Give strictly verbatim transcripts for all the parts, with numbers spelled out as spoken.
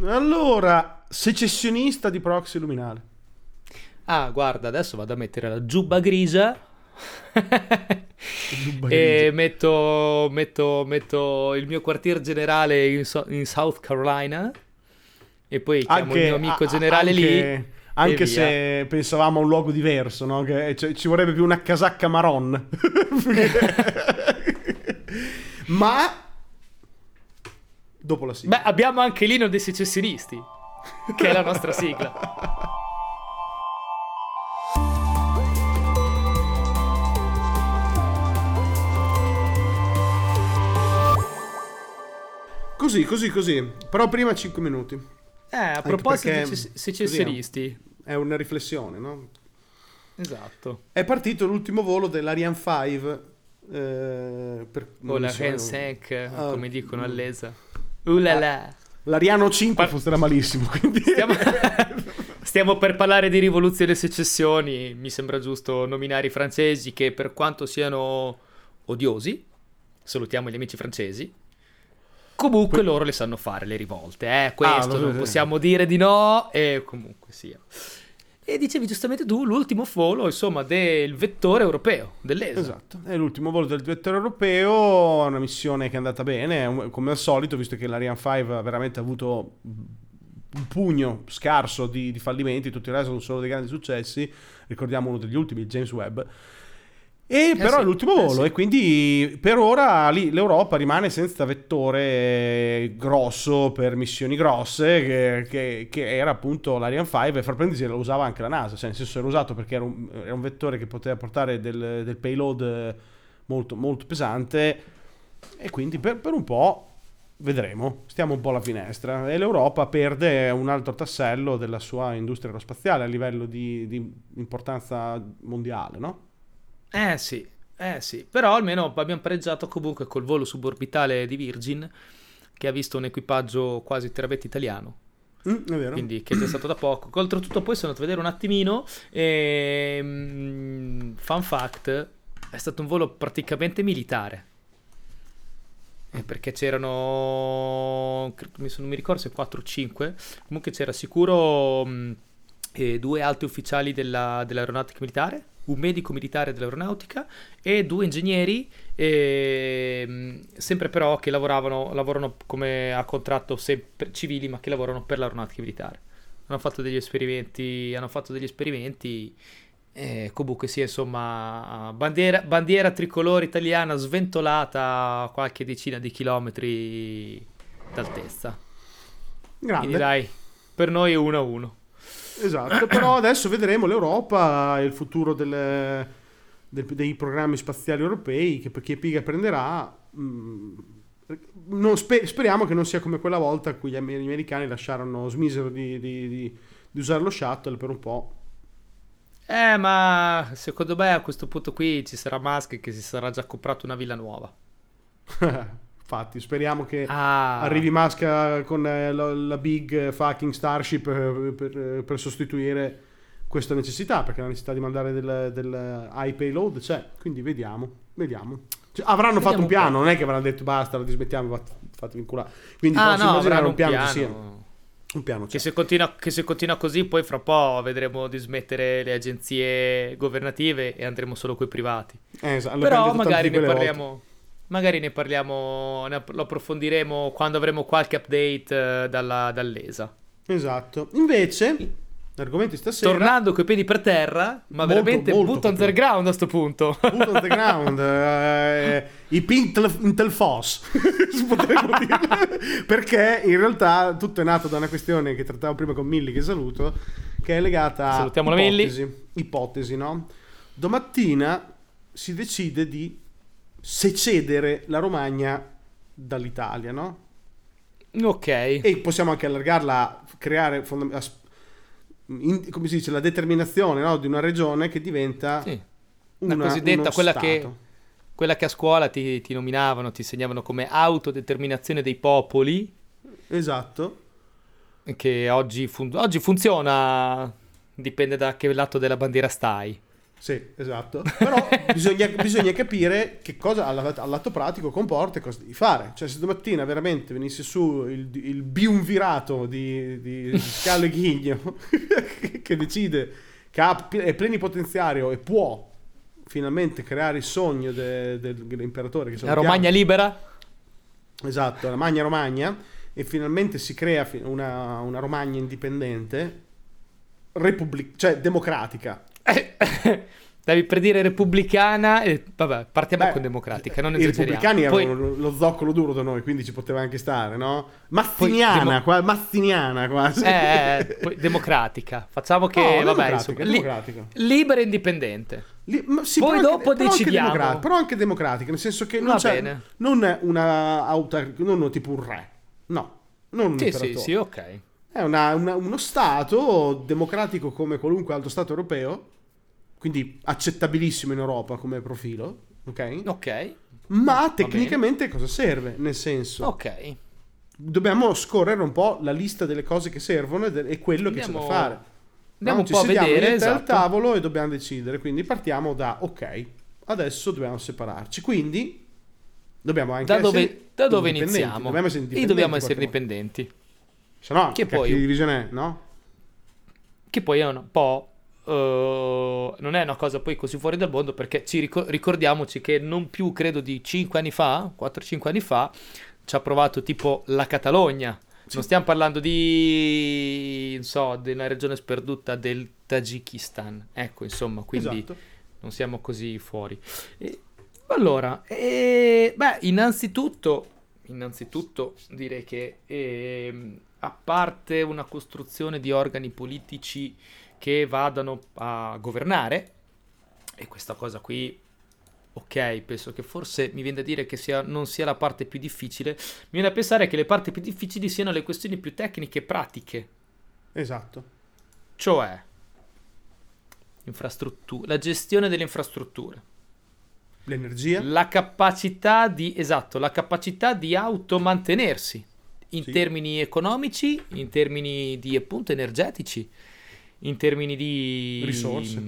Allora, secessionista di proxiluminale. Ah, guarda, adesso vado a mettere la giubba grigia. giubba grigia. E metto, metto, metto il mio quartier generale in, so- in South Carolina. E poi chiamo anche, il mio amico a- generale anche, lì. Anche se pensavamo a un luogo diverso, no? Che, cioè, ci vorrebbe più una casacca marron. Ma dopo la sigla. Beh, abbiamo anche l'ino dei secessionisti, che è la nostra sigla. Così, così, così. Però prima cinque minuti. Eh, a proposito di secessionisti. È una riflessione, no? Esatto. È partito l'ultimo volo dell'Ariane cinque. Eh, per, o la Hensec, uh, come dicono all'esa. Uh, la la. L'Ariane cinque Par- fosse malissimo, quindi... Stiamo... Stiamo per parlare di rivoluzione e secessioni. Mi sembra giusto nominare i francesi, che per quanto siano odiosi, salutiamo gli amici francesi, comunque que- loro le sanno fare le rivolte, eh? Questo ah, non possiamo dire di no, e comunque sia. E dicevi giustamente tu, l'ultimo volo, insomma, del vettore europeo, dell'E S A. Esatto, è l'ultimo volo del vettore europeo, una missione che è andata bene, come al solito, visto che l'Ariane cinque ha veramente avuto un pugno scarso di, di fallimenti, tutto il resto sono solo dei grandi successi, ricordiamo uno degli ultimi, il James Webb. E eh però sì, è l'ultimo volo eh sì. E quindi per ora lì l'Europa rimane senza vettore grosso per missioni grosse che, che, che era appunto l'Ariane cinque, e far prendere lo usava anche la NASA, cioè nel senso era usato perché era un, era un vettore che poteva portare del, del payload molto, molto pesante, e quindi per, per un po' vedremo, stiamo un po' alla finestra, e l'Europa perde un altro tassello della sua industria aerospaziale a livello di, di importanza mondiale, no? Eh sì, eh sì, però almeno abbiamo pareggiato comunque col volo suborbitale di Virgin, che ha visto un equipaggio quasi interamente italiano, mm, è vero. Quindi che è stato da poco. Oltretutto poi sono andato a vedere un attimino, e, fun fact, è stato un volo praticamente militare, eh, perché c'erano, non mi ricordo se quattro o cinque, comunque c'era sicuro eh, due alti ufficiali della, dell'aeronautica militare, un medico militare dell'aeronautica e due ingegneri, eh, sempre però che lavoravano lavorano come a contratto sempre civili, ma che lavorano per l'aeronautica militare. Hanno fatto degli esperimenti, hanno fatto degli esperimenti eh, comunque sì, insomma, bandiera, bandiera tricolore italiana sventolata a qualche decina di chilometri d'altezza. Grande. Quindi dai, per noi è uno a uno. Esatto, però adesso vedremo l'Europa e il futuro delle, del, dei programmi spaziali europei, che, che piega prenderà. Mh, non sper- speriamo che non sia come quella volta in cui gli americani lasciarono, smisero di, di, di, di usare lo shuttle per un po'. Eh, ma secondo me a questo punto qui ci sarà Musk che si sarà già comprato una villa nuova. Infatti, speriamo che ah. arrivi Musk con la, la big fucking Starship per, per, per sostituire questa necessità, perché la necessità di mandare del, del high payload c'è, quindi vediamo, vediamo. Cioè, avranno vediamo fatto un piano, qua. Non è che avranno detto basta, la dismettiamo, fatemi curare. Quindi ah, posso no, immaginare un piano, un piano che sia. Un piano che se, continua, che se continua così poi fra po' vedremo di smettere le agenzie governative e andremo solo coi privati. Eh, esatto, però magari ne parliamo... Volte. Magari ne parliamo, ne app- lo approfondiremo quando avremo qualche update eh, dalla, dall'E S A. Esatto. Invece, l'argomento stasera... Tornando coi piedi per terra, ma molto, veramente molto butto underground a sto punto. Butto underground. eh, I pink tel- in telfos, potremmo dire. Perché in realtà tutto è nato da una questione che trattavo prima con Milly, che saluto, che è legata a ipotesi. Milly. Ipotesi, no? Domattina si decide di... secedere la Romagna dall'Italia, no? Ok. E possiamo anche allargarla, creare fondam- as- in, come si dice, la determinazione, no, di una regione che diventa sì. una, una cosiddetta quella stato. che quella che a scuola ti, ti nominavano, ti insegnavano come autodeterminazione dei popoli. Esatto. Che oggi, fun- oggi funziona, dipende da che lato della bandiera stai. Sì, esatto. Però bisogna, bisogna capire che cosa al, al lato pratico comporta e cosa devi fare. Cioè, se domattina veramente venisse su il, il biumvirato di, di, di Scalo e Ghigno che decide che ha, è plenipotenziario e può finalmente creare il sogno de, de, dell'imperatore che la Romagna libera. Esatto, la Magna Romagna, e finalmente si crea una, una Romagna indipendente, repubblic- cioè democratica. Devi predire repubblicana e vabbè, partiamo Beh, con democratica. Non i repubblicani poi avevano lo zoccolo duro da noi, quindi ci poteva anche stare, no? Mazziniana, demo- qua, mazziniana quasi. Eh, poi democratica. Facciamo che no, vabbè, democratica, li- democratica. libera e indipendente. Li- ma sì, poi dopo anche, decidiamo. Però anche, però anche democratica, nel senso che non c'è, non è una autar- non tipo un re. No, non un sì, imperatore. Sì, sì, ok. È una, una, uno stato democratico come qualunque altro stato europeo. Quindi accettabilissimo in Europa come profilo, ok? Ok. Ma oh, tecnicamente cosa serve? Nel senso, ok, dobbiamo scorrere un po' la lista delle cose che servono e, de- e quello andiamo, che c'è da fare. Andiamo no? un Ci po' a vedere, esatto. Al tavolo e dobbiamo decidere, quindi partiamo da, ok, adesso dobbiamo separarci, quindi dobbiamo anche da essere dove, da dove iniziamo? Dobbiamo essere indipendenti. E dobbiamo essere dipendenti. Se no, che poi, che divisione è, no? Che poi è un po'... Uh, non è una cosa poi così fuori dal mondo, perché ci ricor- ricordiamoci che non più credo di cinque anni fa quattro cinque anni fa ci ha provato tipo la Catalogna. Sì. Non stiamo parlando di, non so, di una regione sperduta del Tagikistan, ecco, insomma, quindi esatto. Non siamo così fuori. E, allora e, beh innanzitutto innanzitutto direi che eh, a parte una costruzione di organi politici che vadano a governare, e questa cosa qui, ok, penso che forse mi viene da dire che sia, non sia la parte più difficile, mi viene da pensare che le parti più difficili siano le questioni più tecniche e pratiche. Esatto. Cioè, infrastrutture, la gestione delle infrastrutture. L'energia. La capacità di, esatto, la capacità di automantenersi in sì. termini economici, in termini di appunto energetici. In termini di risorse,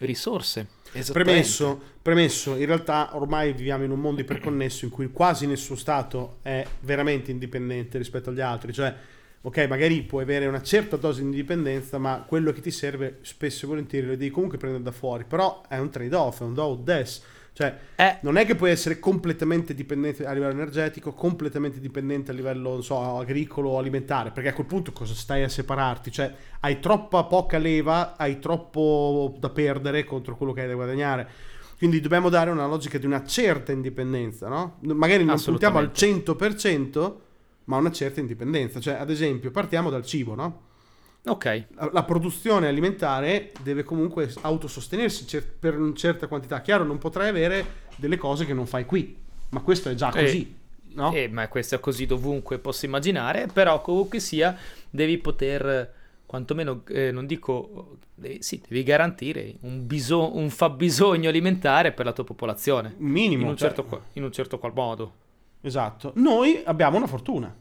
risorse. Premesso, premesso, in realtà ormai viviamo in un mondo iperconnesso in cui quasi nessun stato è veramente indipendente rispetto agli altri. Cioè, ok, magari puoi avere una certa dose di indipendenza, ma quello che ti serve spesso e volentieri lo devi comunque prendere da fuori. Però è un trade-off, è un do or des. Cioè, eh. non è che puoi essere completamente dipendente a livello energetico, completamente dipendente a livello, non so, agricolo o alimentare, perché a quel punto cosa stai a separarti? Cioè, hai troppa poca leva, hai troppo da perdere contro quello che hai da guadagnare. Quindi dobbiamo dare una logica di una certa indipendenza, no? Magari non puntiamo al cento per cento, ma una certa indipendenza. Cioè, ad esempio, partiamo dal cibo, no? Ok. La produzione alimentare deve comunque autosostenersi cer- per una certa quantità. Chiaro, non potrai avere delle cose che non fai qui, ma questo è già così, eh, no? Eh, ma questo è così dovunque posso immaginare, però comunque sia devi poter, quantomeno, eh, non dico, eh, sì, devi garantire un, biso- un fabbisogno alimentare per la tua popolazione. Minimo. In un, certo, cioè... in un certo qual modo. Esatto. Noi abbiamo una fortuna.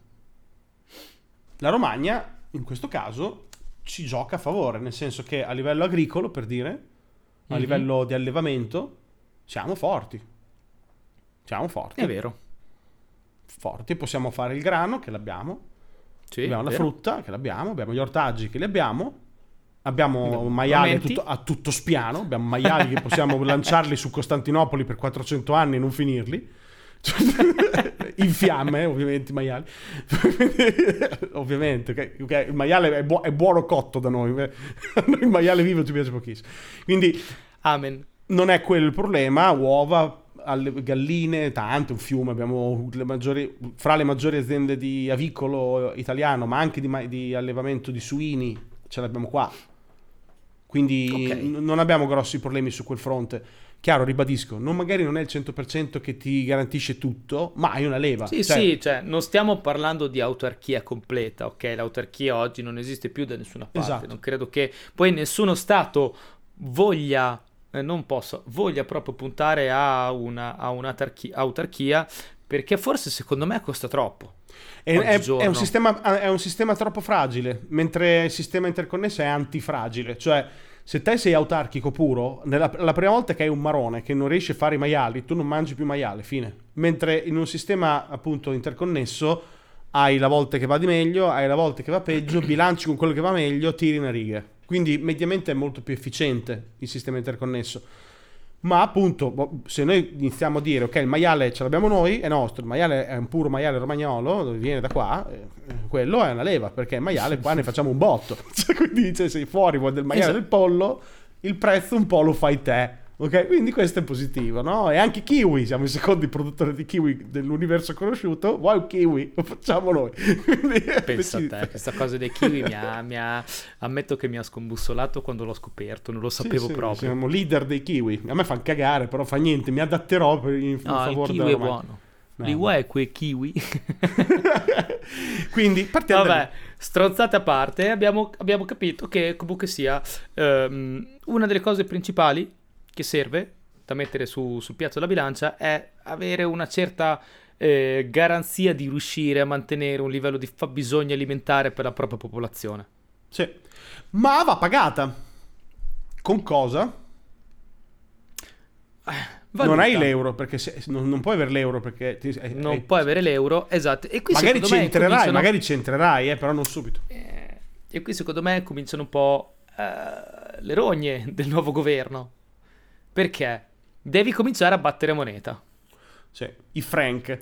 La Romagna, in questo caso... ci gioca a favore, nel senso che a livello agricolo, per dire, a mm-hmm. livello di allevamento, siamo forti. Siamo forti. È vero. Forti, possiamo fare il grano, che l'abbiamo, sì, abbiamo la vero. frutta, che l'abbiamo, abbiamo gli ortaggi, che li abbiamo, abbiamo no, maiali a tutto, a tutto spiano, abbiamo maiali che possiamo lanciarli su Costantinopoli per quattrocento anni e non finirli. In fiamme, ovviamente, i maiali. Ovviamente, okay, okay. Il maiale è, buo- è buono cotto da noi. Il maiale vivo ci piace pochissimo. Quindi, amen. Non è quello il problema. Uova, alle galline, tante, un fiume. Abbiamo le maggiori, fra le maggiori aziende di avicolo italiano, ma anche di, ma- di allevamento di suini, ce l'abbiamo qua. Quindi okay. n- non abbiamo grossi problemi su quel fronte. Chiaro, ribadisco, non magari non è il cento per cento che ti garantisce tutto, ma hai una leva. Sì, cioè... sì, cioè non stiamo parlando di autarchia completa, ok? L'autarchia oggi non esiste più da nessuna parte. Esatto. Non credo che poi nessuno stato voglia, eh, non posso, voglia proprio puntare a una a un'autarchia, perché forse secondo me costa troppo. È, è, è, un sistema, è un sistema troppo fragile, mentre il sistema interconnesso è antifragile, cioè se te sei autarchico puro, nella, la prima volta che hai un marone che non riesce a fare i maiali, tu non mangi più maiale, fine. Mentre in un sistema appunto interconnesso hai la volta che va di meglio, hai la volta che va peggio, bilanci con quello che va meglio, tiri una riga. Quindi mediamente è molto più efficiente il sistema interconnesso. Ma appunto, se noi iniziamo a dire ok, il maiale ce l'abbiamo noi, è nostro, il maiale è un puro maiale romagnolo, viene da qua, quello è una leva, perché il maiale qua ne facciamo un botto. Cioè, quindi cioè, sei fuori, vuoi del maiale, esatto, del pollo, il prezzo un po' lo fai te. Ok, quindi questo è positivo, no? E anche kiwi, siamo i secondi produttori di kiwi dell'universo conosciuto. Vuoi un kiwi? Lo facciamo noi. Pensa a te, questa cosa dei kiwi mi ha, mi ha, ammetto che mi ha scombussolato quando l'ho scoperto, non lo sapevo sì, proprio. Sì, siamo leader dei kiwi, a me fanno cagare, però fa niente, mi adatterò per, in, no, in favore del kiwi è buono. No, li vuoi quei kiwi? Quindi partiamo. Vabbè, stronzate a parte, abbiamo, abbiamo capito che comunque sia ehm, una delle cose principali che serve da mettere su, sul piatto della bilancia è avere una certa eh, garanzia di riuscire a mantenere un livello di fabbisogno alimentare per la propria popolazione. Sì, ma va pagata. Con cosa? Valuta. Non hai l'euro, perché se, non, non puoi avere l'euro perché ti, eh, non eh, puoi avere l'euro, esatto. E qui magari ci entrerai, magari ci entrerai, eh, però non subito. Eh, e qui secondo me cominciano un po' eh, le rogne del nuovo governo. Perché devi cominciare a battere moneta. Cioè, i franc.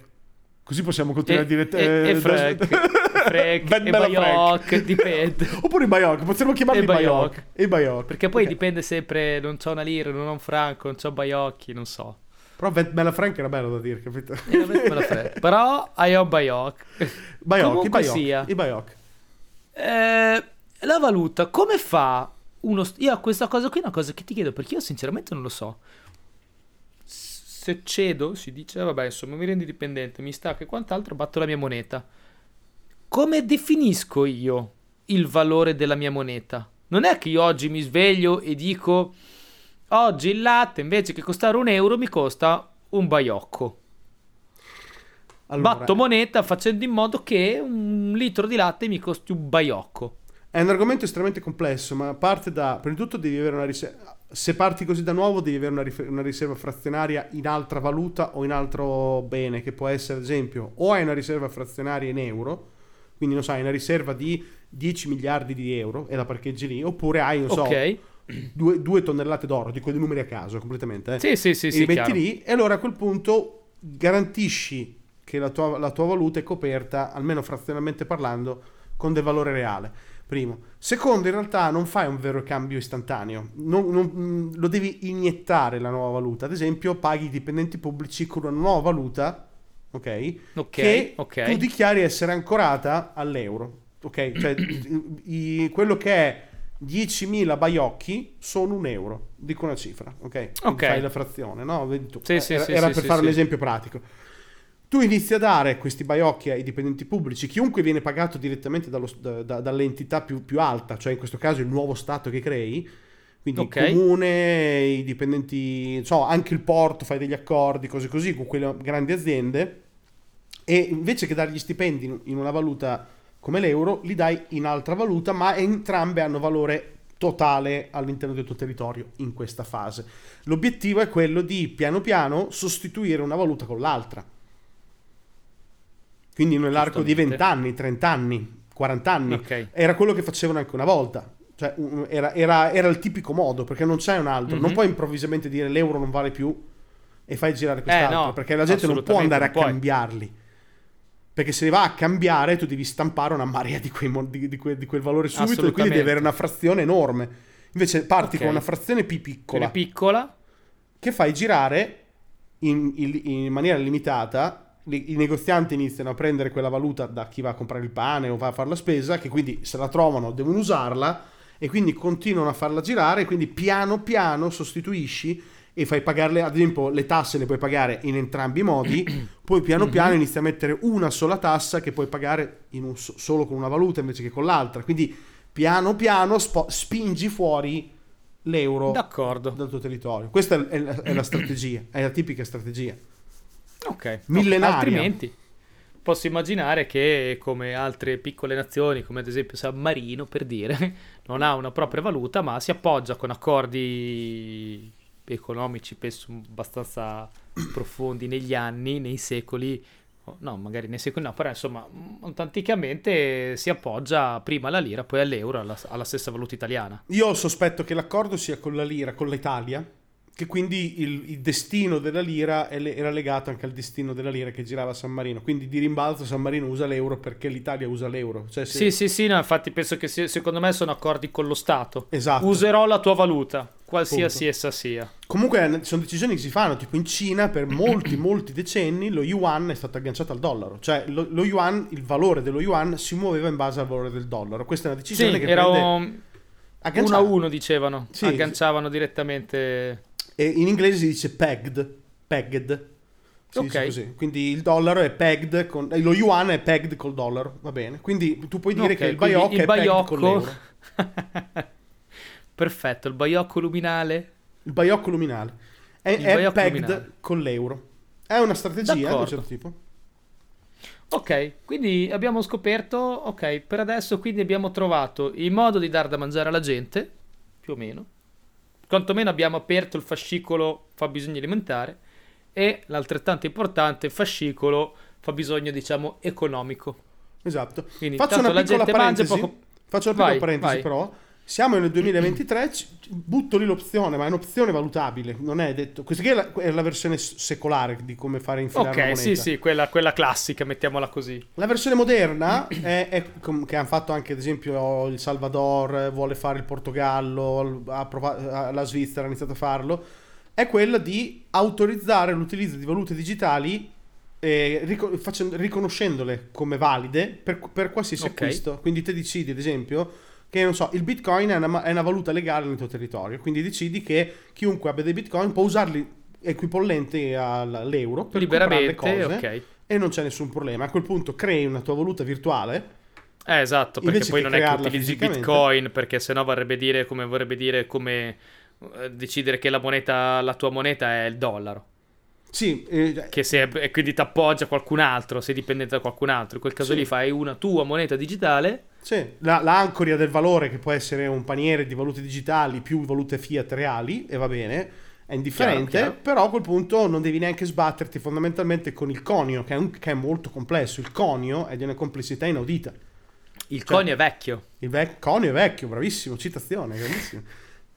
Così possiamo continuare e, a dire... E, eh, e franc. franc ben e baioc, dipende. Oppure i baioc, possiamo chiamarli baioc. E baioc. Perché poi okay, dipende sempre, non c'ho una lira, non ho un franco, non c'ho baiocchi, non so. Però Bella Frank era bello da dire, capito? Però hai un baioc. Baioc, i baioc, i baioc. Eh, la valuta, come fa... Uno, io questa cosa qui è una cosa che ti chiedo, perché io sinceramente non lo so. Se cedo, si dice, vabbè, insomma, mi rendo dipendente, mi stacco e quant'altro, batto la mia moneta. Come definisco io il valore della mia moneta? Non è che io oggi mi sveglio e dico, oggi il latte invece che costare un euro mi costa un baiocco. Allora, batto moneta facendo in modo che un litro di latte mi costi un baiocco. È un argomento estremamente complesso, ma parte da... Prima di tutto devi avere una riserva... Se parti così da nuovo devi avere una, rifer- una riserva frazionaria in altra valuta o in altro bene, che può essere, ad esempio, o hai una riserva frazionaria in euro, quindi, non so, hai una riserva di dieci miliardi di euro e la parcheggi lì, oppure hai, non so, okay, due, due tonnellate d'oro, dico dei numeri a caso, completamente. Eh? Sì, sì, sì. E sì, li metti chiaro lì e allora a quel punto garantisci che la tua, la tua valuta è coperta, almeno frazionalmente parlando, con del valore reale. Primo. Secondo, in realtà non fai un vero cambio istantaneo, non, non, lo devi iniettare la nuova valuta. Ad esempio paghi i dipendenti pubblici con una nuova valuta, ok? Ok. Che okay, tu dichiari essere ancorata all'euro, ok? Cioè i, quello che è diecimila baiocchi sono un euro, dico una cifra, ok? Okay. Fai la frazione, no? Vedi tu. Sì, eh, sì, era, sì, era sì, per sì, fare sì, un esempio pratico. Tu inizi a dare questi baiocchi ai dipendenti pubblici, chiunque viene pagato direttamente dallo, da, dall'entità più, più alta, cioè in questo caso il nuovo Stato che crei, quindi okay, il comune, i dipendenti, so, anche il porto, fai degli accordi, cose così, con quelle grandi aziende, e invece che dargli stipendi in una valuta come l'euro, li dai in altra valuta, ma entrambe hanno valore totale all'interno del tuo territorio in questa fase. L'obiettivo è quello di, piano piano, sostituire una valuta con l'altra. Quindi nell'arco di vent'anni, trent'anni, quarant'anni, okay, era quello che facevano anche una volta, cioè era, era, era il tipico modo, perché non c'è un altro, mm-hmm, non puoi improvvisamente dire l'euro non vale più e fai girare quest'altro, eh, no, perché la gente non può andare a puoi. cambiarli, perché se li va a cambiare tu devi stampare una marea di, quei, di, di, quel, di quel valore subito, e quindi devi avere una frazione enorme, invece parti okay, con una frazione più piccola, piccola, che fai girare in, in, in maniera limitata. I negozianti iniziano a prendere quella valuta da chi va a comprare il pane o va a fare la spesa, che quindi se la trovano devono usarla e quindi continuano a farla girare, e quindi piano piano sostituisci e fai pagarle, ad esempio le tasse le puoi pagare in entrambi i modi, poi piano piano inizi a mettere una sola tassa che puoi pagare in un so- solo con una valuta invece che con l'altra, quindi piano piano spo- spingi fuori l'euro D'accordo. dal tuo territorio. Questa è la, è la strategia, è la tipica strategia. Ok, no, altrimenti posso immaginare che, come altre piccole nazioni, come ad esempio San Marino, per dire, non ha una propria valuta, ma si appoggia con accordi economici, penso, abbastanza profondi negli anni, nei secoli, no, magari nei secoli no, però insomma, anticamente si appoggia prima alla lira, poi all'euro, alla, alla stessa valuta italiana. Io sospetto che l'accordo sia con la lira, con l'Italia, che quindi il, il destino della lira era legato anche al destino della lira che girava a San Marino, quindi di rimbalzo San Marino usa l'euro perché l'Italia usa l'euro, cioè, se... sì sì sì no, infatti penso che se, secondo me sono accordi con lo Stato, esatto, userò la tua valuta qualsiasi Punto. essa sia. Comunque sono decisioni che si fanno, tipo in Cina per molti molti decenni lo yuan è stato agganciato al dollaro, cioè lo, lo yuan, il valore dello yuan si muoveva in base al valore del dollaro. Questa è una decisione, sì, che era prende... un... uno a uno dicevano, sì, agganciavano direttamente. E in inglese si dice pegged, pegged. Si okay. dice così. Quindi il dollaro è pegged con lo yuan è pegged col dollaro, va bene. Quindi tu puoi dire okay, che il baiocco è baiocco... pegged con l'euro. Perfetto, il baiocco luminale. Il baiocco luminale è, il è baiocco pegged luminale. Con l'euro. È una strategia di un certo tipo. Ok, quindi abbiamo scoperto, ok, per adesso quindi abbiamo trovato il modo di dar da mangiare alla gente, più o meno. Quantomeno abbiamo aperto il fascicolo fabbisogno alimentare e l'altrettanto importante fascicolo fabbisogno, diciamo, economico. Esatto. Quindi, faccio, una la gente mangia poco... faccio una piccola vai, parentesi vai. Però. Siamo nel duemilaventitré, butto lì l'opzione, ma è un'opzione valutabile, non è detto. Questa è la, è la versione secolare di come fare infilare okay, la moneta. Ok, sì, sì, quella, quella classica, mettiamola così. La versione moderna, è, è, che hanno fatto anche ad esempio il Salvador, vuole fare il Portogallo, ha provato, la Svizzera ha iniziato a farlo, è quella di autorizzare l'utilizzo di valute digitali eh, ricon- facendo, riconoscendole come valide per, per qualsiasi okay. acquisto. Quindi te decidi ad esempio... che non so, il bitcoin è una, è una valuta legale nel tuo territorio, quindi decidi che chiunque abbia dei bitcoin può usarli equipollenti all'euro per comprare le cose okay. e non c'è nessun problema. A quel punto crei una tua valuta virtuale. Eh, esatto, perché poi non è che utilizzi bitcoin, perché sennò vorrebbe dire come vorrebbe dire come eh, decidere che la moneta, la tua moneta è il dollaro. Sì, eh, che se è, quindi ti appoggia qualcun altro, sei dipendente da qualcun altro, in quel caso sì. lì fai una tua moneta digitale. Sì, la, l'ancoria del valore che può essere un paniere di valute digitali più valute fiat reali, e va bene, è indifferente, chiaro, chiaro. Però a quel punto non devi neanche sbatterti fondamentalmente con il conio, che è, un, che è molto complesso. Il conio è di una complessità inaudita. Il cioè, conio è vecchio. Il vec- conio è vecchio, bravissimo, citazione, bravissimo.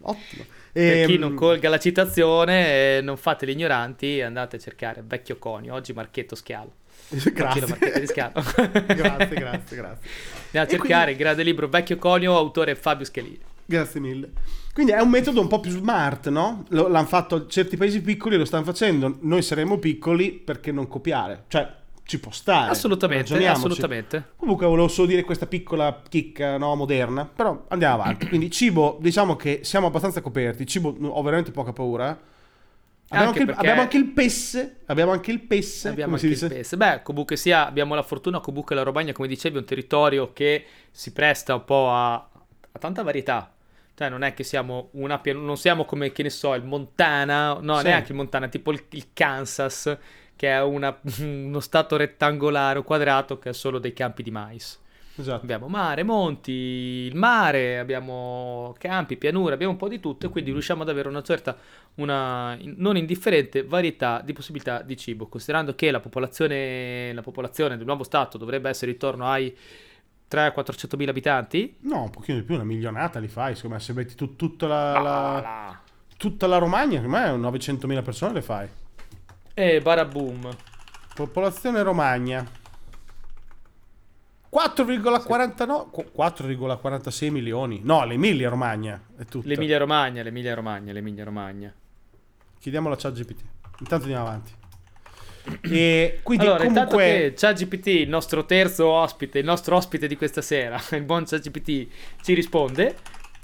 Ottimo. Per ehm... chi non colga la citazione, eh, non fate gli ignoranti, andate a cercare vecchio conio, oggi Marchetto Schiavo. Grazie. grazie, grazie, grazie. Andiamo a cercare quindi... il grande libro Vecchio Conio, autore Fabio Schelini. Grazie mille. Quindi è un metodo un po' più smart, no? Lo, l'hanno fatto certi paesi piccoli, lo stanno facendo. Noi saremo piccoli, perché non copiare? Cioè, ci può stare. Assolutamente, assolutamente. Comunque volevo solo dire questa piccola chicca, no, moderna, però andiamo avanti. Quindi cibo, diciamo che siamo abbastanza coperti. Cibo, ho veramente poca paura. Abbiamo anche, anche il, abbiamo anche il pesce, abbiamo anche il pesce, abbiamo anche il pesce. Beh, comunque sia, abbiamo la fortuna, comunque la Romagna, come dicevi, è un territorio che si presta un po' a, a tanta varietà. Cioè non è che siamo una pian- non siamo come, che ne so, il Montana, no, sì. neanche il Montana, tipo il, il Kansas, che è una, uno stato rettangolare o quadrato che è solo dei campi di mais. Esatto. Abbiamo mare, monti, il mare, abbiamo campi, pianure, abbiamo un po' di tutto, e quindi riusciamo ad avere una certa, una non indifferente varietà di possibilità di cibo, considerando che la popolazione, la popolazione del nuovo stato dovrebbe essere intorno ai tre-quattrocentomila abitanti. No, un pochino di più, una milionata li fai, secondo me, se metti tu, tutta la, la, la, la tutta la Romagna, secondo me novecentomila persone le fai. E baraboom. Popolazione Romagna. quattro virgola quarantasei milioni. No, l'Emilia Romagna è tutto. L'Emilia Romagna, l'Emilia Romagna, l'Emilia Romagna. Chiediamolo a ChatGPT. Intanto andiamo avanti. E quindi allora, comunque... intanto che ChatGPT, il nostro terzo ospite, il nostro ospite di questa sera, il buon ChatGPT, ci risponde.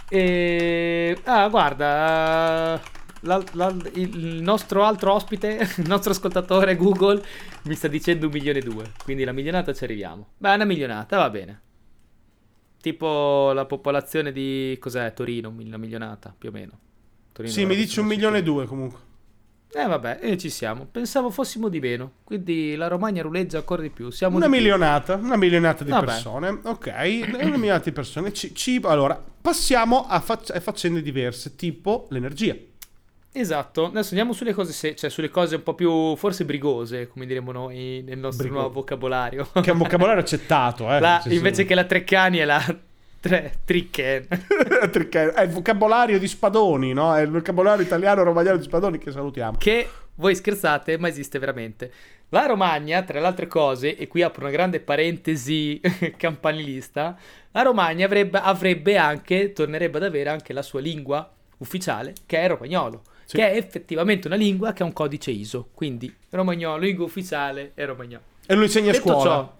E... ah, guarda... La, la, il nostro altro ospite, il nostro ascoltatore Google, mi sta dicendo un milione e due, quindi la milionata ci arriviamo. Beh, una milionata, va bene. Tipo la popolazione di, cos'è, Torino, una milionata, più o meno. Torino, sì, mi dici un milione e due comunque. Eh vabbè, e ci siamo. Pensavo fossimo di meno, quindi la Romagna ruleggia ancora di più. Siamo una di milionata, più. una milionata di vabbè. persone. Ok, una milionata di persone. Ci, ci, allora, passiamo a, fac- a faccende diverse, tipo l'energia. Esatto, adesso andiamo sulle cose, se- cioè sulle cose un po' più forse brigose, come diremmo noi nel nostro Brigo. nuovo vocabolario. Che è un vocabolario accettato, eh. La, invece sì. che la Treccani è la... Tre, tricken. È il vocabolario di Spadoni, no? È il vocabolario italiano romagnano di Spadoni, che salutiamo. Che voi scherzate, ma esiste veramente. La Romagna, tra le altre cose, e qui apro una grande parentesi campanilista, la Romagna avrebbe, avrebbe anche, tornerebbe ad avere anche la sua lingua ufficiale, che è il romagnolo. Sì. Che è effettivamente una lingua che ha un codice I S O. Quindi romagnolo, lingua ufficiale e romagnolo. E lo insegna a scuola. Ciò,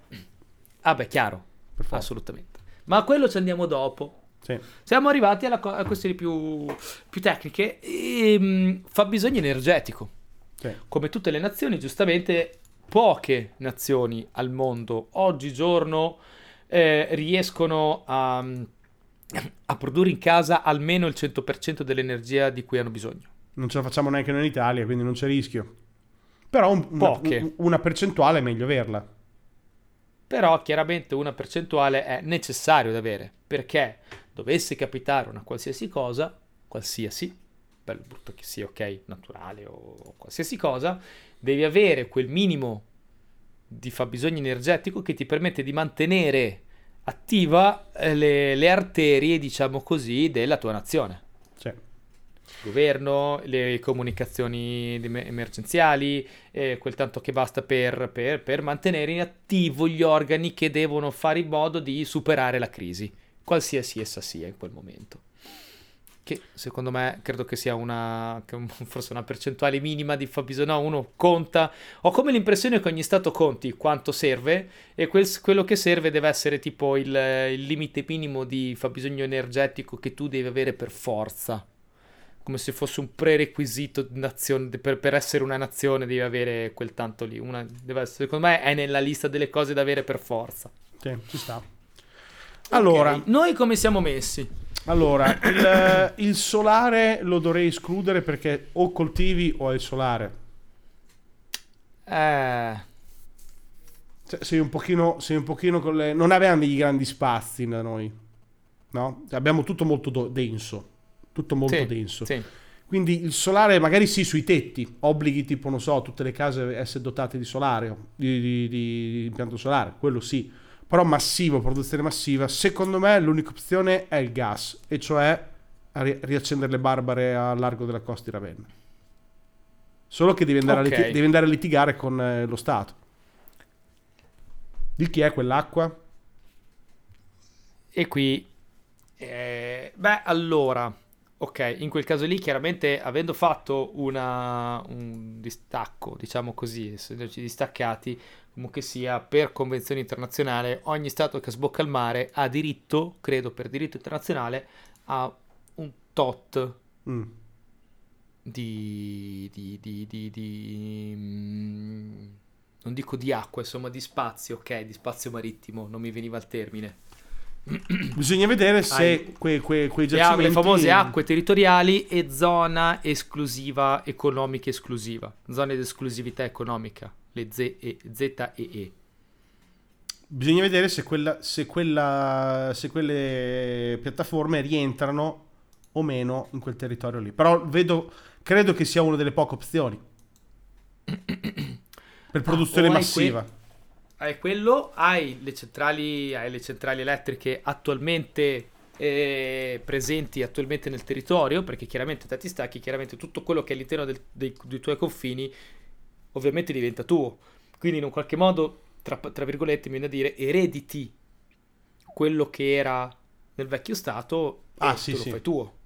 ah beh, chiaro, assolutamente. Ma a quello ci andiamo dopo. Sì. Siamo arrivati alla co- a questioni più, più tecniche. E, mh, fabbisogno energetico. Sì. Come tutte le nazioni, giustamente poche nazioni al mondo oggigiorno eh, riescono a, a produrre in casa almeno il cento per cento dell'energia di cui hanno bisogno. Non ce la facciamo neanche noi in Italia, quindi non c'è rischio. Però un, una, un, una percentuale è meglio averla. Però chiaramente una percentuale è necessario da avere, perché dovesse capitare una qualsiasi cosa, qualsiasi, bello brutto che sia, ok, naturale o qualsiasi cosa, devi avere quel minimo di fabbisogno energetico che ti permette di mantenere attiva le, le arterie, diciamo così, della tua nazione. Cioè. Governo, le comunicazioni emergenziali, eh, quel tanto che basta per, per, per mantenere in attivo gli organi che devono fare in modo di superare la crisi, qualsiasi essa sia in quel momento. Che secondo me credo che sia una forse una percentuale minima di fabbisogno. No, uno conta. Ho come l'impressione che ogni stato conti quanto serve e quel, quello che serve deve essere tipo il, il limite minimo di fabbisogno energetico che tu devi avere per forza. Come se fosse un prerequisito per, per essere una nazione, devi avere quel tanto lì. Una, deve essere, secondo me è nella lista delle cose da avere per forza. Sì, ci sta. Allora, okay. Noi come siamo messi? Allora, il, il solare lo dovrei escludere perché o coltivi o hai il solare. Eh... Cioè, sei un pochino, sei un pochino con le... Non abbiamo degli grandi spazi da noi, no? Abbiamo tutto molto do- denso. Tutto molto sì, denso sì. Quindi il solare magari sì sui tetti, obblighi tipo non so tutte le case essere dotate di solare, di, di, di impianto solare, quello sì, però massivo, produzione massiva. Secondo me l'unica opzione è il gas, e cioè ri- riaccendere le barbare a largo della costa di Ravenna, solo che devi andare, okay. a, liti- devi andare a litigare con eh, lo Stato. Di chi è quell'acqua? E qui eh, beh allora ok, in quel caso lì chiaramente avendo fatto una, un distacco, diciamo così, essendoci distaccati, comunque sia per convenzione internazionale, ogni stato che sbocca al mare ha diritto, credo per diritto internazionale, a un tot mm. di, di, di, di, di mm, non dico di acqua, insomma di spazio, ok, di spazio marittimo, non mi veniva il termine. Bisogna vedere se que, que, quei giacimenti... le famose acque territoriali e zona esclusiva economica esclusiva, zone di esclusività economica, le Z E E. Bisogna vedere se quella, se quella, se quelle piattaforme rientrano o meno in quel territorio lì. Però vedo, credo che sia una delle poche opzioni per produzione ah, massiva. Que- Hai quello, hai le centrali, hai le centrali elettriche attualmente eh, presenti attualmente nel territorio, perché chiaramente te ti stacchi, chiaramente tutto quello che è all'interno del, dei, dei tuoi confini ovviamente diventa tuo. Quindi in un qualche modo, tra, tra virgolette, mi viene da dire, erediti quello che era nel vecchio stato e ah, tu sì, lo sì. fai tuo.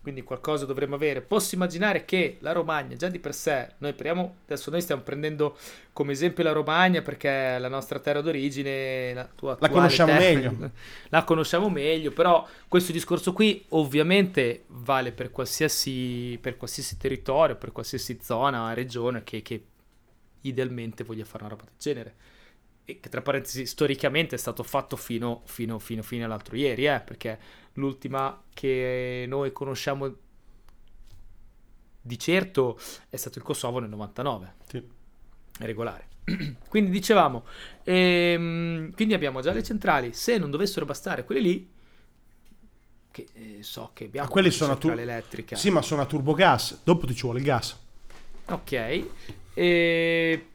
Quindi qualcosa dovremmo avere. Posso immaginare che la Romagna già di per sé, noi prendiamo, adesso noi stiamo prendendo come esempio la Romagna perché è la nostra terra d'origine, la tua la conosciamo terra, meglio. La conosciamo meglio, però questo discorso qui ovviamente vale per qualsiasi per qualsiasi territorio, per qualsiasi zona, regione che, che idealmente voglia fare una roba del genere. E che tra parentesi storicamente è stato fatto fino fino fino fino all'altro ieri, eh, perché l'ultima che noi conosciamo di certo è stato il Kosovo nel novantanove, sì, regolare. Quindi dicevamo, ehm, quindi abbiamo già le centrali, se non dovessero bastare quelle lì, che eh, so che abbiamo quelle sono centrale tur- elettrica. Sì, ma sono a turbogas, dopo ti ci vuole il gas. Ok, e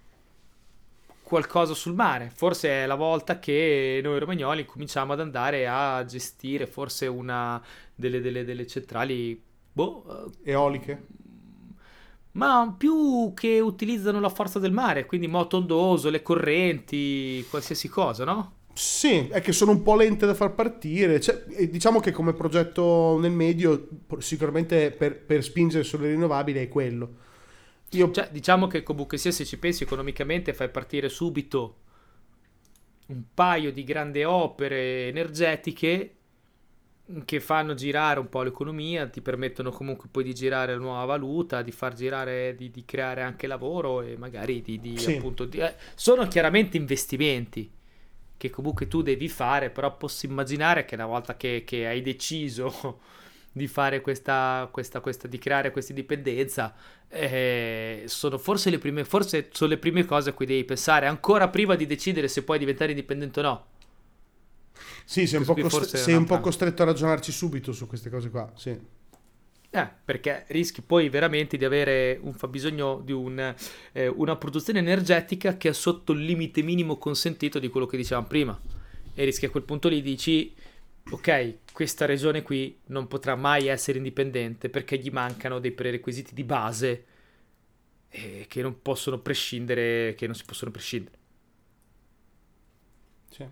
qualcosa sul mare, forse è la volta che noi romagnoli cominciamo ad andare a gestire forse una delle, delle, delle centrali boh, eoliche, ma più che utilizzano la forza del mare, quindi moto ondoso, le correnti, qualsiasi cosa, no? Sì, è che sono un po' lente da far partire, cioè, diciamo che come progetto nel medio sicuramente per, per spingere sulle rinnovabili è quello. Io... Cioè, diciamo che comunque sia, se ci pensi economicamente, fai partire subito un paio di grandi opere energetiche che fanno girare un po' l'economia, ti permettono comunque poi di girare la nuova valuta, di far girare, di, di creare anche lavoro e magari di, di sì, appunto di, eh, sono chiaramente investimenti che comunque tu devi fare, però posso immaginare che una volta che, che hai deciso di fare questa, questa, questa, di creare questa dipendenza, eh, sono forse le prime, forse sono le prime cose a cui devi pensare ancora prima di decidere se puoi diventare dipendente o no. Sì, sei un, po, costre- sei un po' costretto a ragionarci subito su queste cose qua, sì. Eh, perché rischi poi veramente di avere un fabbisogno di un, eh, una produzione energetica che è sotto il limite minimo consentito di quello che dicevamo prima, e rischi a quel punto lì dici... Ok, questa regione qui non potrà mai essere indipendente perché gli mancano dei prerequisiti di base eh, che non possono prescindere, che non si possono prescindere. Sì.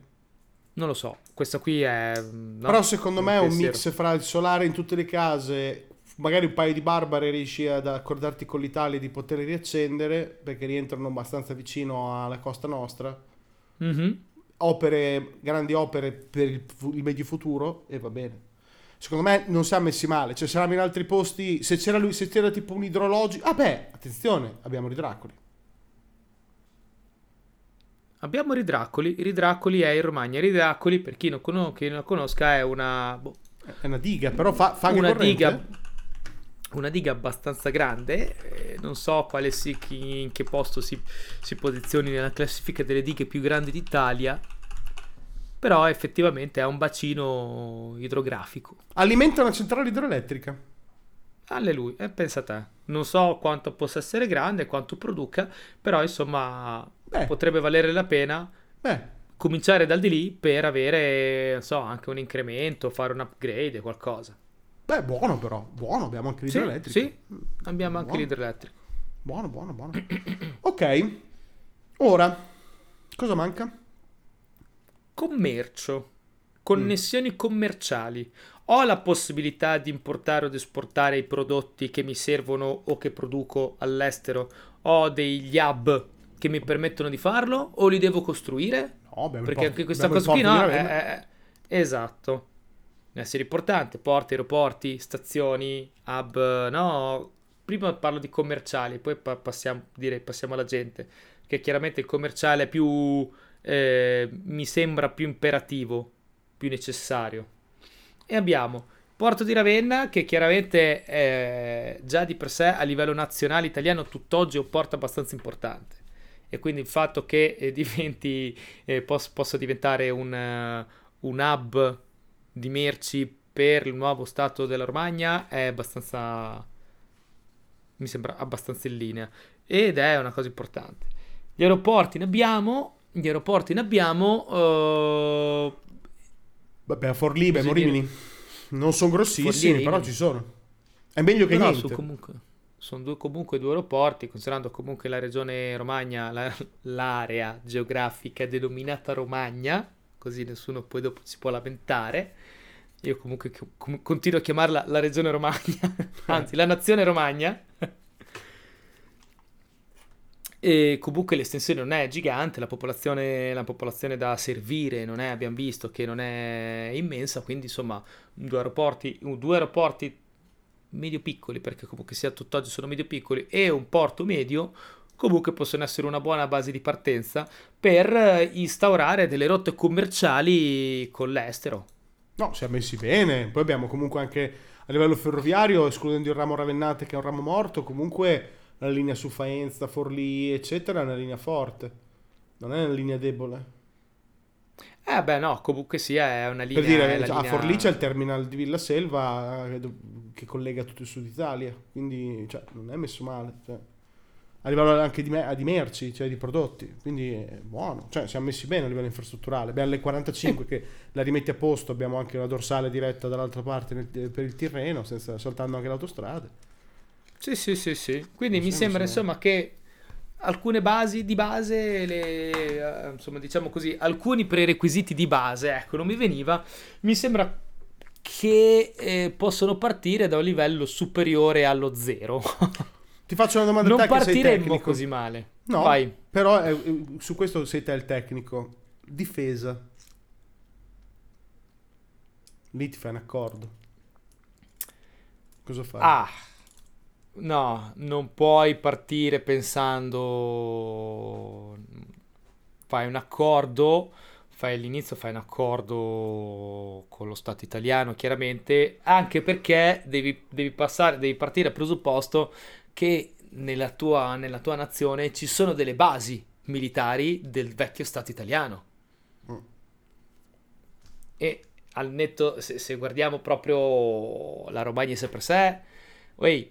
Non lo so, questa qui è... No, però secondo me è un mix fra il solare in tutte le case, magari un paio di barbare riesci ad accordarti con l'Italia di poter riaccendere perché rientrano abbastanza vicino alla costa nostra. Mhm. Opere, grandi opere per il, il medio futuro, e va bene. Secondo me non siamo messi male, cioè saranno in altri posti, se c'era lui, se c'era tipo un idrologico, ah beh, attenzione, abbiamo Ridracoli. Abbiamo Ridracoli, Ridracoli è in Romagna, Ridracoli per chi non, con- chi non la conosca è una... Boh, è una diga, però fa, fa una diga, una diga abbastanza grande, eh, non so quale si, chi, in che posto si, si posizioni nella classifica delle dighe più grandi d'Italia, però effettivamente è un bacino idrografico. Alimenta una centrale idroelettrica. Alleluia, eh, pensa a te. Non so quanto possa essere grande, quanto produca, però insomma Beh. potrebbe valere la pena Beh. cominciare dal di lì per avere, non so, anche un incremento, fare un upgrade, qualcosa. Beh, buono però, buono, abbiamo anche l'idroelettrico. Sì, sì, abbiamo buono. anche l'idroelettrico. Buono, buono, buono. Ok, ora, cosa manca? Commercio, connessioni mm. commerciali. Ho la possibilità di importare o di esportare i prodotti che mi servono o che produco all'estero? Ho degli hub che mi permettono di farlo o li devo costruire? No, perché anche questa cosa qui no, è, è, esatto. Essere importante, porti, aeroporti, stazioni, hub, no? Prima parlo di commerciali, poi pa- passiamo, direi, passiamo alla gente, che chiaramente il commerciale è più, eh, mi sembra più imperativo, più necessario. E abbiamo Porto di Ravenna, che chiaramente è già di per sé a livello nazionale italiano tutt'oggi è un porto abbastanza importante, e quindi il fatto che eh, diventi, eh, posso, posso diventare un, uh, un hub di merci per il nuovo stato della Romagna è abbastanza, mi sembra abbastanza in linea, ed è una cosa importante. Gli aeroporti ne abbiamo, gli aeroporti ne abbiamo uh... vabbè, a Forlì abbiamo Rimini, non sono grossissimi però ci sono, è meglio che no, niente. Sono comunque, sono due, comunque due aeroporti, considerando comunque la regione Romagna, la, l'area geografica denominata Romagna, così nessuno poi dopo si può lamentare. Io comunque com- continuo a chiamarla la regione Romagna, anzi la nazione Romagna. E comunque l'estensione non è gigante, la popolazione, la popolazione da servire non è, abbiamo visto che non è immensa, quindi insomma due aeroporti, due aeroporti medio piccoli, perché comunque sia tutt'oggi sono medio piccoli, e un porto medio, comunque possono essere una buona base di partenza per instaurare delle rotte commerciali con l'estero. No, si è messi bene. Poi abbiamo comunque anche a livello ferroviario, escludendo il ramo Ravennate che è un ramo morto, comunque la linea su Faenza, Forlì, eccetera, è una linea forte, non è una linea debole. Eh beh no, comunque sia sì, è una linea... Per dire, a linea... Forlì c'è il terminal di Villa Selva che collega tutto il sud Italia, quindi cioè, non è messo male, cioè. A livello anche di, me- di merci, cioè di prodotti, quindi è buono, cioè siamo messi bene a livello infrastrutturale. Abbiamo le quarantacinque che la rimetti a posto, abbiamo anche una dorsale diretta dall'altra parte nel, per il Tirreno, senza, saltando anche le autostrade. Sì sì sì sì, quindi non mi sembra insomma che... alcune basi di base, le, insomma diciamo così, alcuni prerequisiti di base, ecco non mi veniva, mi sembra che eh, possono partire da un livello superiore allo zero. Ti faccio una domanda, non partiremmo così male. No, vai. Però eh, su questo sei te il tecnico. Difesa, lì ti fai un accordo, cosa fai? ah No, non puoi partire pensando, fai un accordo, fai all'inizio fai un accordo con lo Stato italiano, chiaramente, anche perché devi, devi passare, devi partire dal presupposto che nella tua, nella tua nazione ci sono delle basi militari del vecchio Stato italiano. Mm. E al netto, se, se guardiamo proprio la Romagna sé per sé, uè,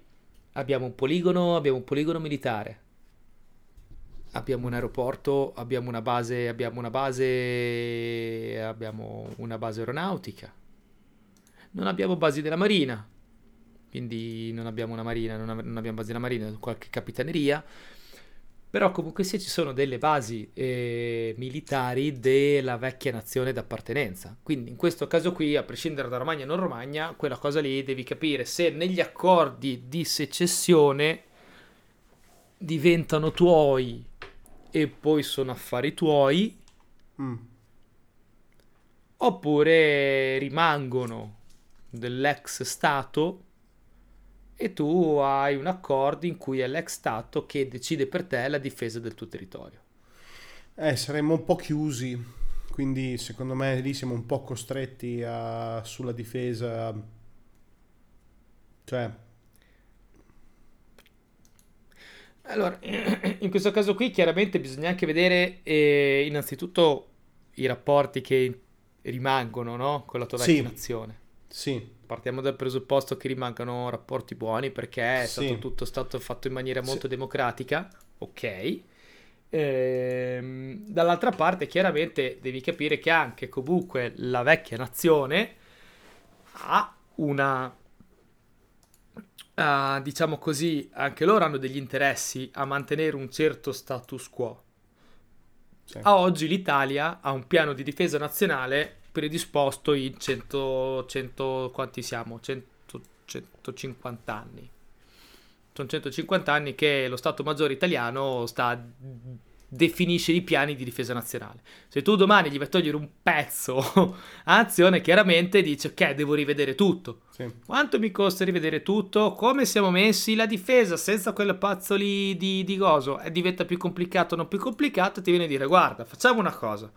abbiamo un poligono, abbiamo un poligono militare, abbiamo un aeroporto, abbiamo una base, abbiamo una base, abbiamo una base aeronautica. Non abbiamo basi della marina, quindi non abbiamo una marina, non, ab- non abbiamo basi della marina, qualche capitaneria. Però comunque sì, ci sono delle basi eh, militari della vecchia nazione d'appartenenza. Quindi in questo caso qui, a prescindere da Romagna o non Romagna, quella cosa lì devi capire se negli accordi di secessione diventano tuoi e poi sono affari tuoi, mm. oppure rimangono dell'ex Stato e tu hai un accordo in cui è l'ex Stato che decide per te la difesa del tuo territorio. Eh, saremmo un po' chiusi, quindi secondo me lì siamo un po' costretti a, sulla difesa, cioè... Allora, in questo caso qui chiaramente bisogna anche vedere eh, innanzitutto i rapporti che rimangono, no? Con la tua vecchia nazione. Sì. Partiamo dal presupposto che rimangano rapporti buoni perché è sì. stato tutto stato fatto in maniera molto sì. democratica, ok. Ehm, dall'altra parte chiaramente devi capire che anche comunque la vecchia nazione ha una, uh, diciamo così, anche loro hanno degli interessi a mantenere un certo status quo. Sì. A oggi l'Italia ha un piano di difesa nazionale predisposto in cento, cento quanti siamo? cento, centocinquanta anni. Sono centocinquanta anni che lo Stato Maggiore italiano sta definisce i piani di difesa nazionale. Se tu domani gli vai a togliere un pezzo a azione, chiaramente dici ok, devo rivedere tutto. Sì. Quanto mi costa rivedere tutto? Come siamo messi? La difesa senza quel pazzo lì di, di coso eh, diventa più complicato, non più complicato, ti viene a dire guarda, facciamo una cosa.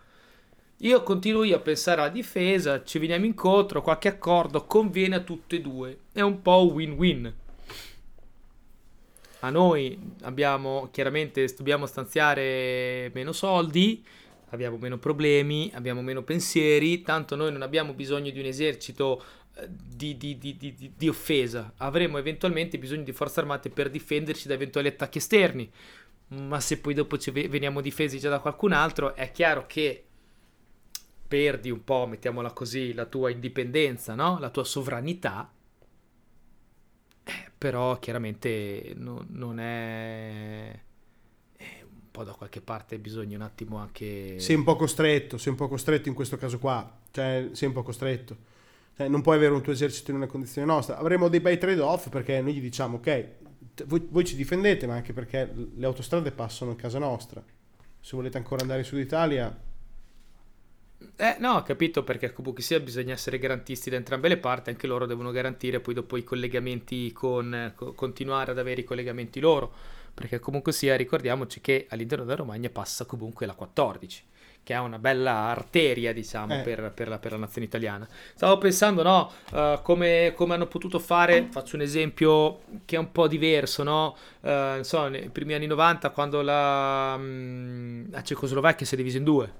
Io continuo io a pensare alla difesa, ci veniamo incontro, qualche accordo conviene a tutte e due, è un po' win-win. A noi abbiamo, chiaramente dobbiamo stanziare meno soldi, abbiamo meno problemi, abbiamo meno pensieri, tanto noi non abbiamo bisogno di un esercito di, di, di, di, di offesa, avremo eventualmente bisogno di forze armate per difenderci da eventuali attacchi esterni, ma se poi dopo ci veniamo difesi già da qualcun altro è chiaro che perdi un po', mettiamola così, la tua indipendenza, no? La tua sovranità, eh, però chiaramente no, non è... Eh, un po' da qualche parte bisogna un attimo anche... Sei un po' costretto, sei un po' costretto in questo caso qua, cioè sei un po' costretto, cioè, non puoi avere un tuo esercito in una condizione nostra, avremo dei bei trade-off perché noi gli diciamo ok, voi, voi ci difendete, ma anche perché le autostrade passano in casa nostra, se volete ancora andare in Sud Italia... Eh no, ho capito, perché comunque sia bisogna essere garantisti da entrambe le parti, anche loro devono garantire poi dopo i collegamenti con, co- continuare ad avere i collegamenti loro, perché comunque sia ricordiamoci che all'interno della Romagna passa comunque la quattordici, che è una bella arteria, diciamo, eh. per, per, la, per la nazione italiana. Stavo pensando, no, uh, come, come hanno potuto fare, faccio un esempio che è un po' diverso, no? Uh, insomma, nei primi anni novanta, quando la, mh, la Cecoslovacchia si è divisa in due.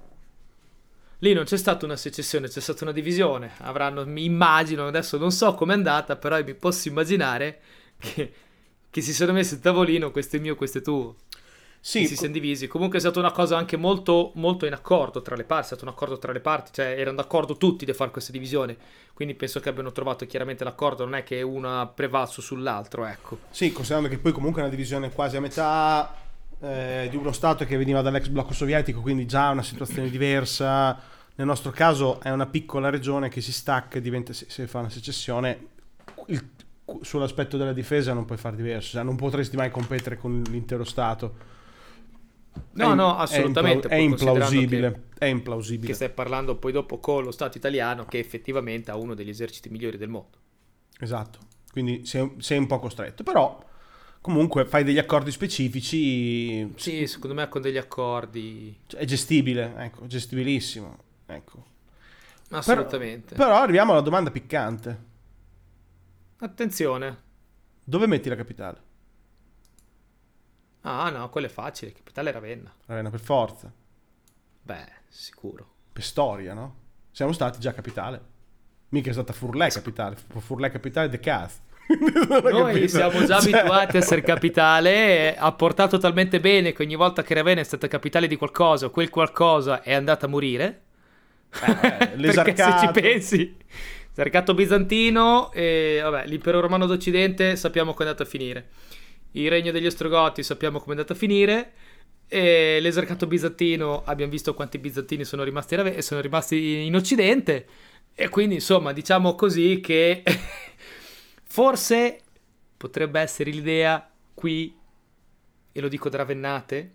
Lì non c'è stata una secessione, c'è stata una divisione. Avranno, mi immagino, adesso non so com'è andata, però mi posso immaginare che, che si sono messi al tavolino, questo è mio, questo è tuo. Sì, si siano divisi. Comunque è stata una cosa anche molto, molto in accordo tra le parti, è stato un accordo tra le parti, cioè erano d'accordo tutti di fare questa divisione, quindi penso che abbiano trovato chiaramente l'accordo, non è che una ha prevalso sull'altro, ecco. Sì, considerando che poi comunque è una divisione quasi a metà eh, di uno stato che veniva dall'ex blocco sovietico, quindi già una situazione diversa. Nel nostro caso è una piccola regione che si stacca e diventa, se, se fa una secessione, il, sull'aspetto della difesa non puoi far diverso, cioè non potresti mai competere con l'intero stato. No, è, no, assolutamente. È, impla- è implausibile. Che, è implausibile. Che stai parlando poi dopo con lo Stato italiano, che effettivamente ha uno degli eserciti migliori del mondo. Esatto. Quindi sei, sei un po' costretto. Però comunque fai degli accordi specifici. Sì, secondo me con degli accordi. Cioè, è gestibile, ecco, gestibilissimo. Ecco. Assolutamente. Però, però arriviamo alla domanda piccante. Attenzione. Dove metti la capitale? Ah no, quello è facile, capitale è Ravenna. Ravenna per forza. Beh, sicuro. Per storia, no? Siamo stati già capitale. Mica è stata Forlì capitale, Forlì capitale de cazzo. Noi siamo già cioè... abituati a essere capitale, ha portato talmente bene che ogni volta che Ravenna è stata capitale di qualcosa, quel qualcosa è andata a morire. Eh, Perché se ci pensi, l'esarcato bizantino e vabbè, l'impero romano d'Occidente sappiamo come è andato a finire. Il regno degli Ostrogoti sappiamo come è andato a finire, e l'esarcato bizantino abbiamo visto quanti bizantini sono rimasti, rave- sono rimasti in Occidente, e quindi insomma diciamo così che forse potrebbe essere l'idea qui, e lo dico da ravennate,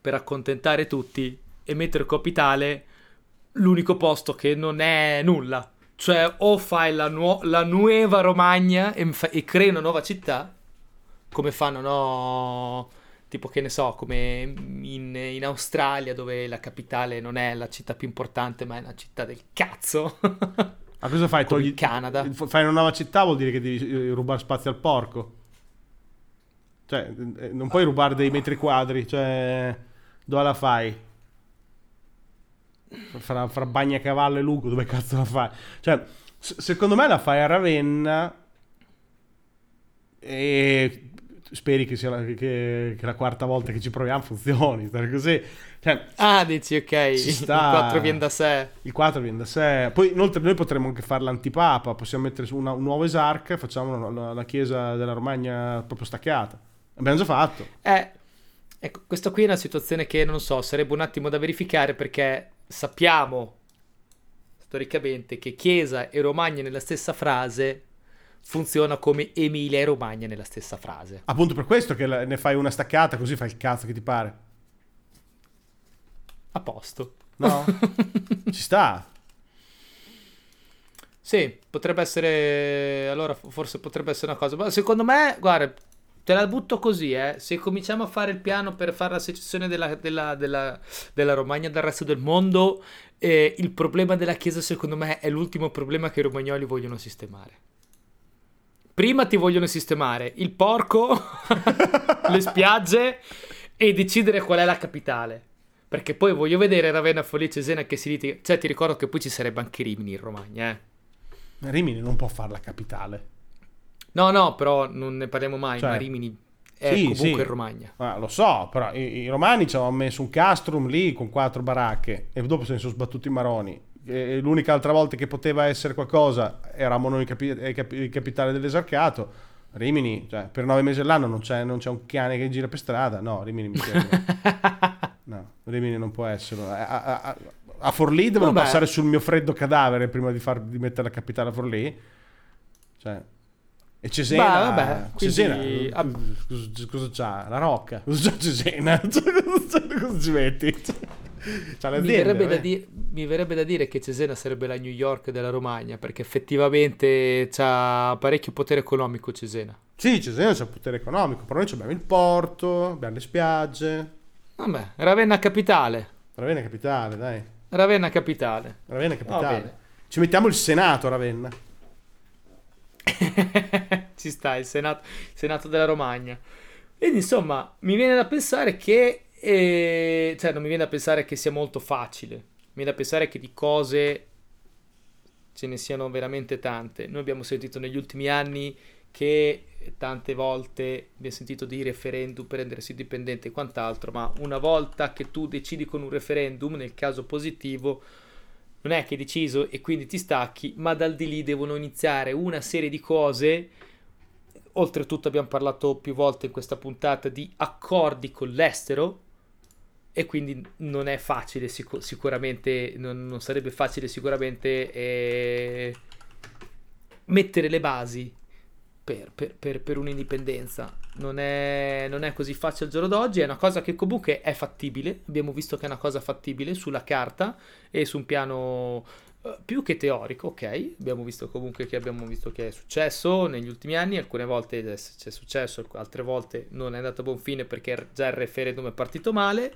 per accontentare tutti e mettere capitale l'unico posto che non è nulla, cioè o fai la, nu- la nuova Romagna e, fa- e crei una nuova città, come fanno, no, tipo che ne so, come in, in Australia, dove la capitale non è la città più importante, ma è una città del cazzo. Ma cosa fai? Togli il Canada. Fai una nuova città vuol dire che devi rubare spazio al porco. Cioè, non puoi rubare dei metri quadri, cioè, dove la fai? Fra, fra Bagnacavallo e Lugo, dove cazzo la fai? Cioè, s- secondo me la fai a Ravenna e... speri che sia la, che, che la quarta volta che ci proviamo funzioni, così. Cioè, ah, dici ok, sta, il quattro viene da sé. Il quattro viene da sé. Poi inoltre noi potremmo anche fare l'antipapa, possiamo mettere su una, un nuovo esarca, facciamo la, la chiesa della Romagna proprio staccata. Abbiamo già fatto. Eh, ecco, questa qui è una situazione che non so, sarebbe un attimo da verificare, perché sappiamo storicamente che chiesa e Romagna nella stessa frase funziona come Emilia e Romagna nella stessa frase. Appunto per questo che ne fai una staccata, così fai il cazzo che ti pare. A posto. No? Ci sta. Sì, potrebbe essere... Allora forse potrebbe essere una cosa... Ma secondo me, guarda, te la butto così, eh. Se cominciamo a fare il piano per fare la secessione della, della, della, della Romagna dal resto del mondo, eh, il problema della Chiesa secondo me è l'ultimo problema che i romagnoli vogliono sistemare. Prima ti vogliono sistemare il porco, le spiagge e decidere qual è la capitale. Perché poi voglio vedere Ravenna, Forlì, Cesena che si litiga. Cioè ti ricordo che poi ci sarebbe anche Rimini in Romagna, eh. Rimini non può fare la capitale. No, no, però non ne parliamo mai, cioè, ma Rimini è sì, comunque sì. In Romagna. Ah, lo so, però i, i romani ci hanno messo un castrum lì con quattro baracche e dopo se ne sono sbattuti i maroni. E l'unica altra volta che poteva essere qualcosa eravamo noi capi- capi- capitale dell'esarcato. Rimini, cioè, per nove mesi all'anno non c'è, non c'è un cane che gira per strada. No, Rimini mi serve. No, Rimini non può esserlo. A, a, a, a Forlì devono Vabbè. passare sul mio freddo cadavere prima di, far, di mettere la capitale a Forlì. Cioè... E Cesena, bah, vabbè, Cesena quindi... cosa, cosa c'ha? La rocca, cosa c'ha Cesena? Cosa ci metti? C'ha mi, verrebbe da di- mi verrebbe da dire che Cesena sarebbe la New York della Romagna, perché effettivamente c'ha parecchio potere economico Cesena. Sì, Cesena c'ha potere economico, però noi abbiamo il porto, abbiamo le spiagge. Vabbè, Ravenna capitale. Ravenna capitale, dai. Ravenna capitale. Ravenna capitale. Ci mettiamo il Senato, Ravenna. Ci sta, il Senato, Senato della Romagna. Ed insomma, mi viene da pensare che... Eh, cioè, non mi viene da pensare che sia molto facile. Mi viene da pensare che di cose ce ne siano veramente tante. Noi abbiamo sentito negli ultimi anni che tante volte abbiamo sentito di referendum per rendersi dipendente e quant'altro, ma una volta che tu decidi con un referendum, nel caso positivo, non è che hai deciso e quindi ti stacchi, ma dal di lì devono iniziare una serie di cose. Oltretutto abbiamo parlato più volte in questa puntata di accordi con l'estero, e quindi non è facile sic- sicuramente, non, non sarebbe facile sicuramente eh, mettere le basi Per, per, per un'indipendenza. Non è, non è così facile al giorno d'oggi. È una cosa che comunque è fattibile. Abbiamo visto che è una cosa fattibile sulla carta e su un piano eh, più che teorico, ok? Abbiamo visto comunque che abbiamo visto che è successo negli ultimi anni. Alcune volte è, c'è successo, altre volte non è andato a buon fine perché già il referendum è partito male.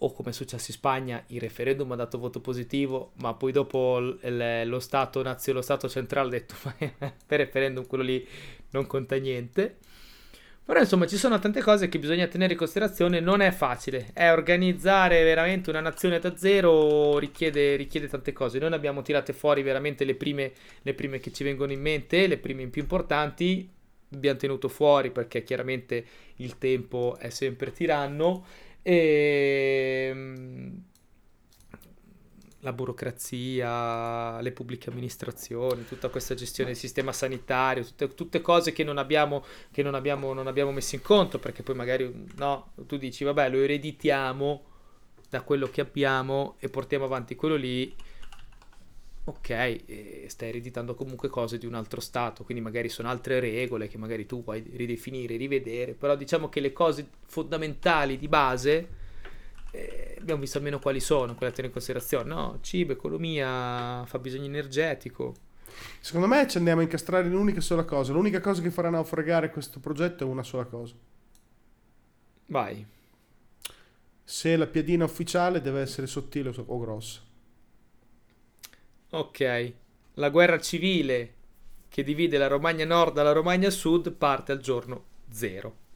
O come è successo in Spagna, il referendum ha dato voto positivo, ma poi dopo l- l- lo Stato nazio, lo Stato centrale ha detto per referendum quello lì non conta niente. Però insomma ci sono tante cose che bisogna tenere in considerazione, non è facile, è organizzare veramente una nazione da zero richiede, richiede tante cose. Noi ne abbiamo tirate fuori veramente le prime, le prime che ci vengono in mente, le prime più importanti, abbiamo tenuto fuori perché chiaramente il tempo è sempre tiranno. E la burocrazia, le pubbliche amministrazioni, tutta questa gestione del sistema sanitario, tutte, tutte cose che non abbiamo che non abbiamo, non abbiamo messo in conto, perché poi magari no, tu dici vabbè lo ereditiamo da quello che abbiamo e portiamo avanti quello lì, ok, e stai ereditando comunque cose di un altro stato, quindi magari sono altre regole che magari tu puoi ridefinire, rivedere, però diciamo che le cose fondamentali di base eh, abbiamo visto almeno quali sono, quelle da tenere in considerazione, no? Cibo, economia, fabbisogno energetico. Secondo me ci andiamo a incastrare in un'unica sola cosa, l'unica cosa che farà naufragare questo progetto è una sola cosa. Vai. Se la piadina ufficiale deve essere sottile o grossa. Ok, la guerra civile che divide la Romagna Nord dalla Romagna Sud parte al giorno zero.